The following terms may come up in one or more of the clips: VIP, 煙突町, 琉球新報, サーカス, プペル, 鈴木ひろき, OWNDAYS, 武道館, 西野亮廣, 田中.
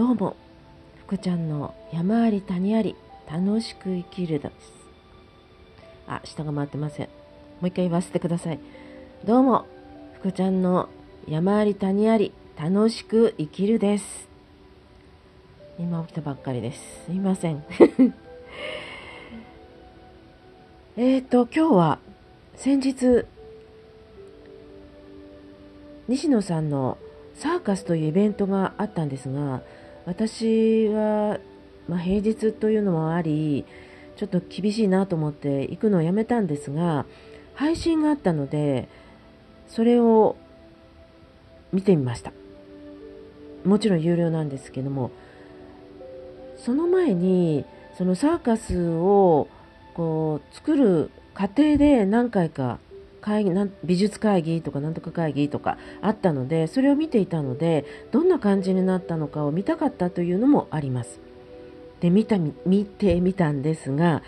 どうも、福ちゃんの山あり谷あり楽しく生きるです。あ、下が回ってません。もう一回言わせてください。どうも、福ちゃんの山あり谷あり楽しく生きるです。今起きたばっかりです。すいません。今日は先日、西野さんのサーカスというイベントがあったんですが、私は、平日というのもありちょっと厳しいなと思って行くのをやめたんですが、配信があったのでそれを見てみました。もちろん有料なんですけども、その前にそのサーカスをこう作る過程で何回か美術会議とかなんとか会議とかあったので、それを見ていたのでどんな感じになったのかを見たかったというのもあります。で見てみたんですが、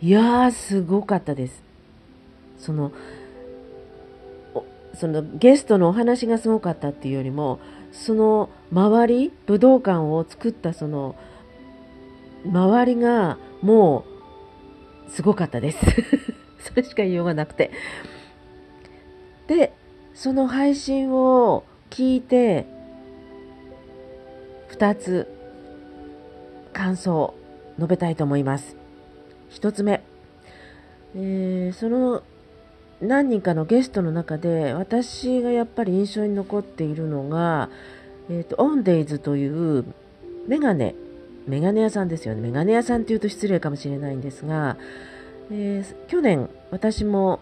いやーすごかったです。そのゲストのお話がすごかったっていうよりも、その周り、武道館を作ったその周りがもうすごかったです。それしか言いようがなくて、でその配信を聞いて2つ感想を述べたいと思います。1つ目、その何人かのゲストの中で私がやっぱり印象に残っているのが、オンデイズというメガネ屋さんですよね。メガネ屋さんっていうと失礼かもしれないんですが、去年私も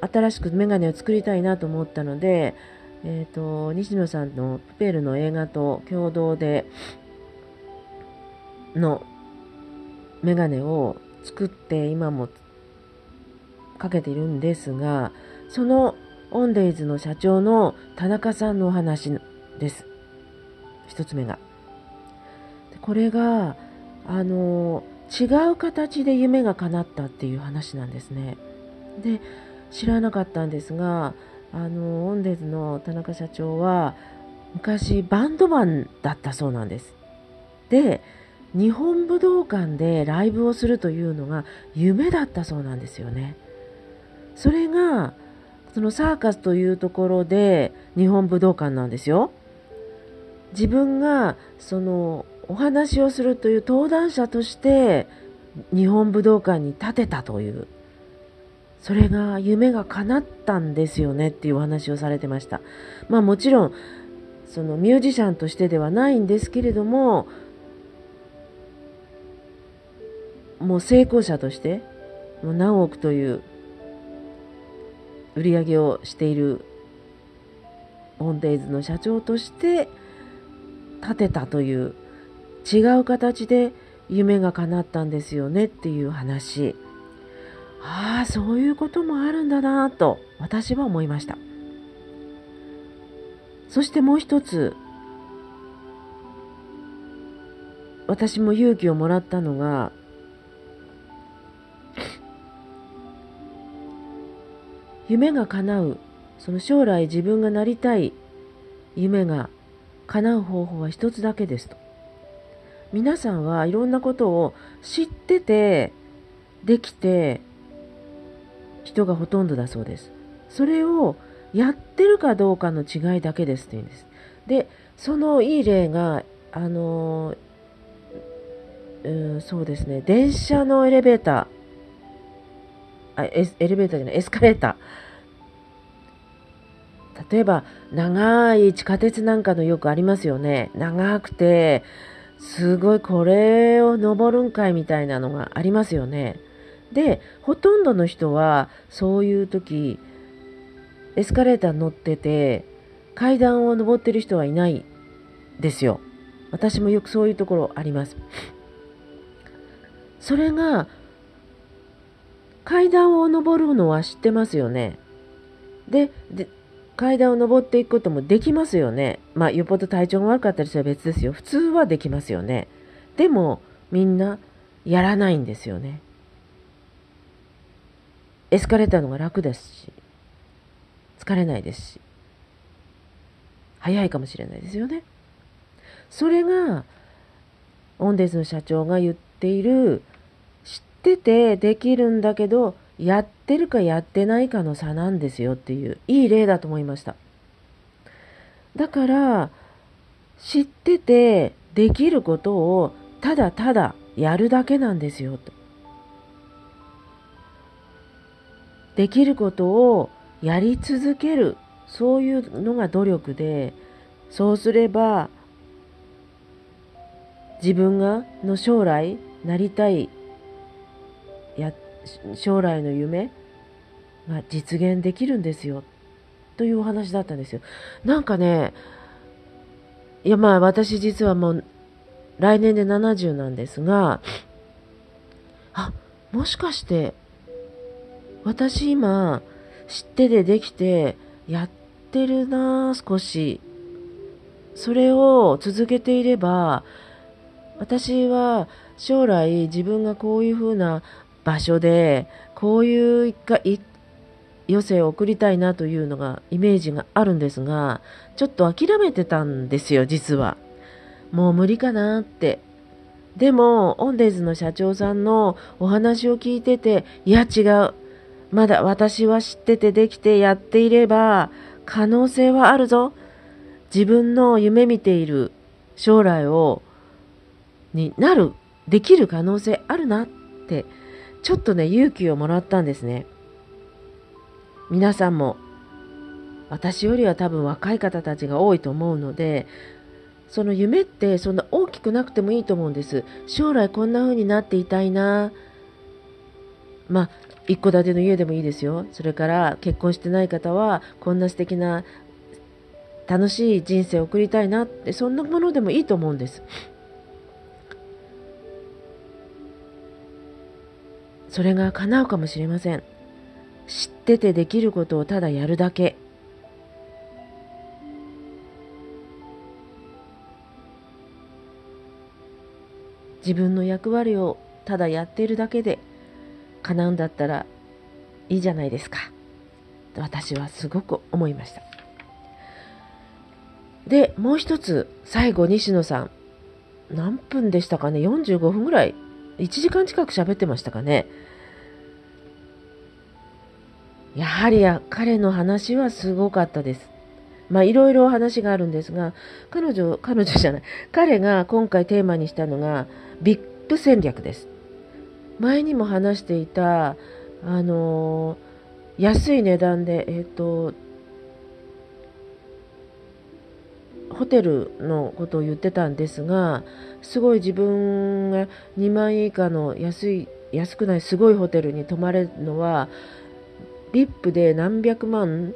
新しくメガネを作りたいなと思ったので、西野さんのプペルの映画と共同でのメガネを作って今もかけているんですが、そのオンデイズの社長の田中さんのお話です。一つ目がこれが違う形で夢が叶ったっていう話なんですね。で知らなかったんですが、オンデズの田中社長は昔バンドマンだったそうなんです。で日本武道館でライブをするというのが夢だったそうなんですよね。それがそのサーカスというところで日本武道館なんですよ。自分がそのお話をするという登壇者として日本武道館に立てたという、それが夢が叶ったんですよねっていうお話をされてました。もちろんそのミュージシャンとしてではないんですけれども、もう成功者としてもう何億という売り上げをしているオンデイズの社長として立てたという、違う形で夢が叶ったんですよねっていう話。ああ、そういうこともあるんだなと私は思いました。そしてもう一つ私も勇気をもらったのが、夢が叶う、その将来自分がなりたい夢が叶う方法は一つだけですと。皆さんはいろんなことを知っててできて人がほとんどだそうです。それをやってるかどうかの違いだけですって言うんです。でそのいい例がそうですね、電車のエレベーター、エレベーターじゃない、エスカレーター。例えば長い地下鉄なんかのよくありますよね。長くてすごいこれを登るんかいみたいなのがありますよね。でほとんどの人はそういう時エスカレーター乗ってて階段を登ってる人はいないですよ。私もよくそういうところあります。それが階段を登るのは知ってますよね。で階段を登っていくこともできますよね。よっぽど体調が悪かったりしたら別ですよ。普通はできますよね。でもみんなやらないんですよね。エスカレーターの方が楽ですし、疲れないですし、早いかもしれないですよね。それがオンデスの社長が言っている、知っててできるんだけどやってるかやってないかの差なんですよっていう、いい例だと思いました。だから知っててできることをただただやるだけなんですよと。できることをやり続ける、そういうのが努力で、そうすれば自分がの将来なりたい将来の夢が実現できるんですよというお話だったんですよ。なんかね、いやまあ私実はもう来年で70なんですが、あ、もしかして私今知っててできてやってるな、少しそれを続けていれば私は将来自分がこういうふうな場所でこういう余生を送りたいなというのがイメージがあるんですが、ちょっと諦めてたんですよ実は。もう無理かなって。でもオンデーズの社長さんのお話を聞いてて、いや違う、まだ私は知っててできてやっていれば可能性はあるぞ、自分の夢見ている将来をになるできる可能性あるなってちょっとね勇気をもらったんですね。皆さんも私よりは多分若い方たちが多いと思うので、その夢ってそんな大きくなくてもいいと思うんです。将来こんな風になっていたいな、まあ一戸建ての家でもいいですよ。それから結婚してない方はこんな素敵な楽しい人生を送りたいなって、そんなものでもいいと思うんです。それが叶うかもしれません。知っててできることをただやるだけ。自分の役割をただやっているだけで叶うんだったらいいじゃないですかと私はすごく思いました。でもう一つ、最後西野さん何分でしたかね、45分ぐらい、1時間近く喋ってましたかね。やはり彼の話はすごかったです。まあいろいろお話があるんですが、彼が今回テーマにしたのがVIP戦略です。前にも話していた、安い値段で、ホテルのことを言ってたんですが、すごい自分が2万円以下の安くないすごいホテルに泊まれるのは、VIP で何百万、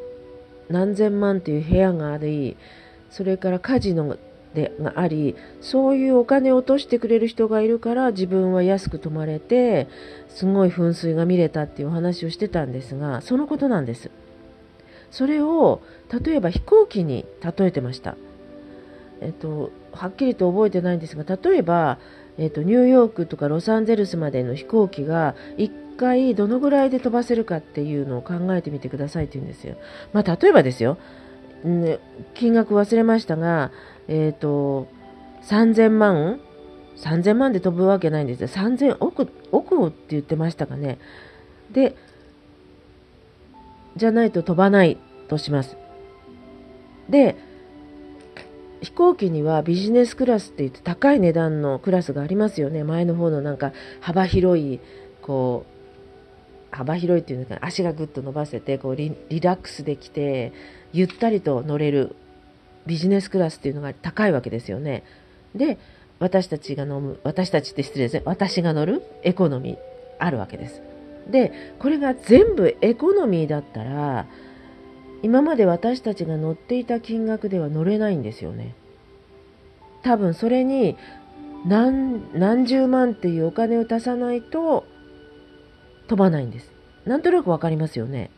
何千万という部屋があり、それからカジノがあり、そういうお金を落としてくれる人がいるから自分は安く泊まれてすごい噴水が見れたっていうお話をしてたんですが、そのことなんです。それを例えば飛行機に例えてました。はっきりと覚えてないんですが、例えば、ニューヨークとかロサンゼルスまでの飛行機が1回どのぐらいで飛ばせるかっていうのを考えてみてくださいって言うんですよ。まあ例えばですよ、金額忘れましたが、3000万で飛ぶわけないんですよ。3000億って言ってましたかね。でじゃないと飛ばないとします。で飛行機にはビジネスクラスって言って高い値段のクラスがありますよね。前の方のなんか幅広いっていうのか、足がぐっと伸ばせてこうリラックスできてゆったりと乗れるビジネスクラスっていうのが高いわけですよね。で私たちって失礼ですね、私が乗るエコノミーあるわけです。でこれが全部エコノミーだったら今まで私たちが乗っていた金額では乗れないんですよね。多分それに何十万っていうお金を足さないと飛ばないんです。なんとなくわかりますよね。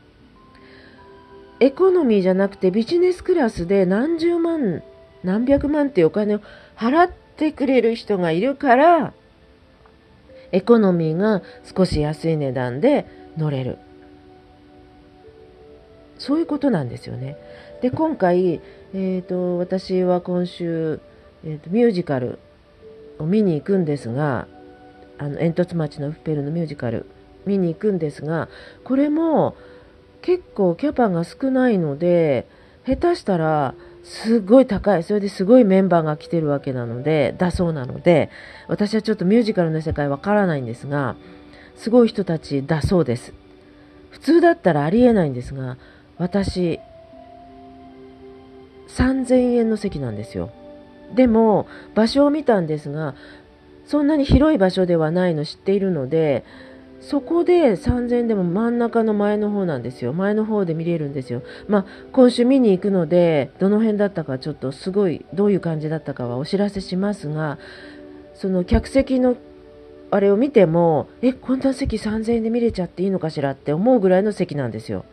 エコノミーじゃなくてビジネスクラスで何十万何百万っていうお金を払ってくれる人がいるからエコノミーが少し安い値段で乗れる、そういうことなんですよね。で今回、私は今週ミュージカルを見に行くんですが、煙突町のフペルのミュージカル見に行くんですが、これも結構キャパが少ないので、下手したらすごい高い、それですごいメンバーが来てるわけなので、だそうなので、私はちょっとミュージカルの世界わからないんですが、すごい人たちだそうです。普通だったらありえないんですが、私3000円の席なんですよ。でも場所を見たんですが、そんなに広い場所ではないの知っているので、そこで3000円でも真ん中の前の方なんですよ。前の方で見れるんですよ。まあ今週見に行くので、どの辺だったかちょっとすごいどういう感じだったかはお知らせしますが、その客席のあれを見ても、こんな席3000円で見れちゃっていいのかしらって思うぐらいの席なんですよ。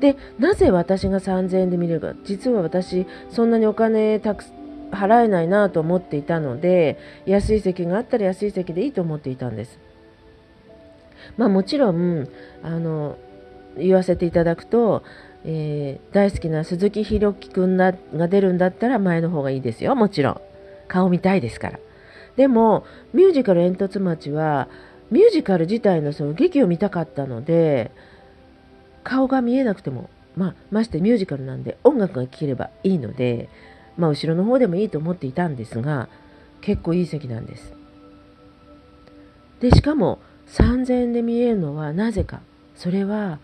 で、なぜ私が3000円で見れるか、実は私そんなにお金払えないなと思っていたので、安い席があったら安い席でいいと思っていたんです。まあもちろん言わせていただくと、大好きな鈴木ひろきくんが出るんだったら前の方がいいですよ。もちろん顔見たいですから。でもミュージカル煙突町はミュージカル自体のその劇を見たかったので、顔が見えなくても、ましてミュージカルなんで音楽が聴ければいいので、後ろの方でもいいと思っていたんですが、結構いい席なんです。でしかも3000円で見えるのはなぜか、それは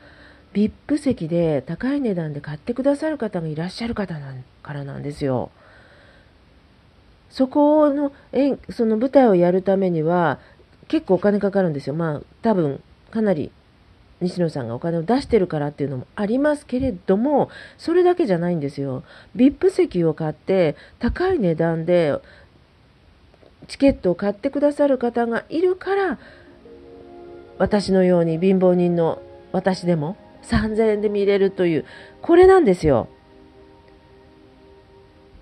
VIP 席で高い値段で買ってくださる方がいらっしゃる方からなんですよ。そこのその舞台をやるためには結構お金かかるんですよ。多分かなり西野さんがお金を出してるからっていうのもありますけれども、それだけじゃないんですよ。VIP 席を買って高い値段でチケットを買ってくださる方がいるから、私のように貧乏人の私でも3000円で見れるという、これなんですよ。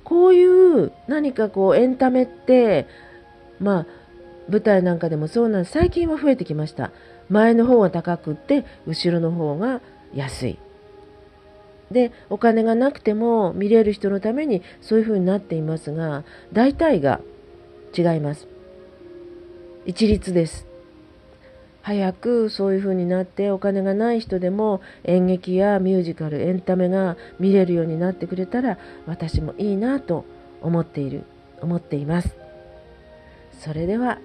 こういう何かこうエンタメって、舞台なんかでもそうなんです。最近は増えてきました。前の方が高くって後ろの方が安いで、お金がなくても見れる人のためにそういう風になっていますが、大体が違います。一律です。早くそういう風になって、お金がない人でも演劇やミュージカル、エンタメが見れるようになってくれたら、私もいいなと思っています。それでは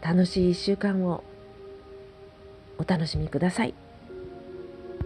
楽しい1週間をお楽しみください。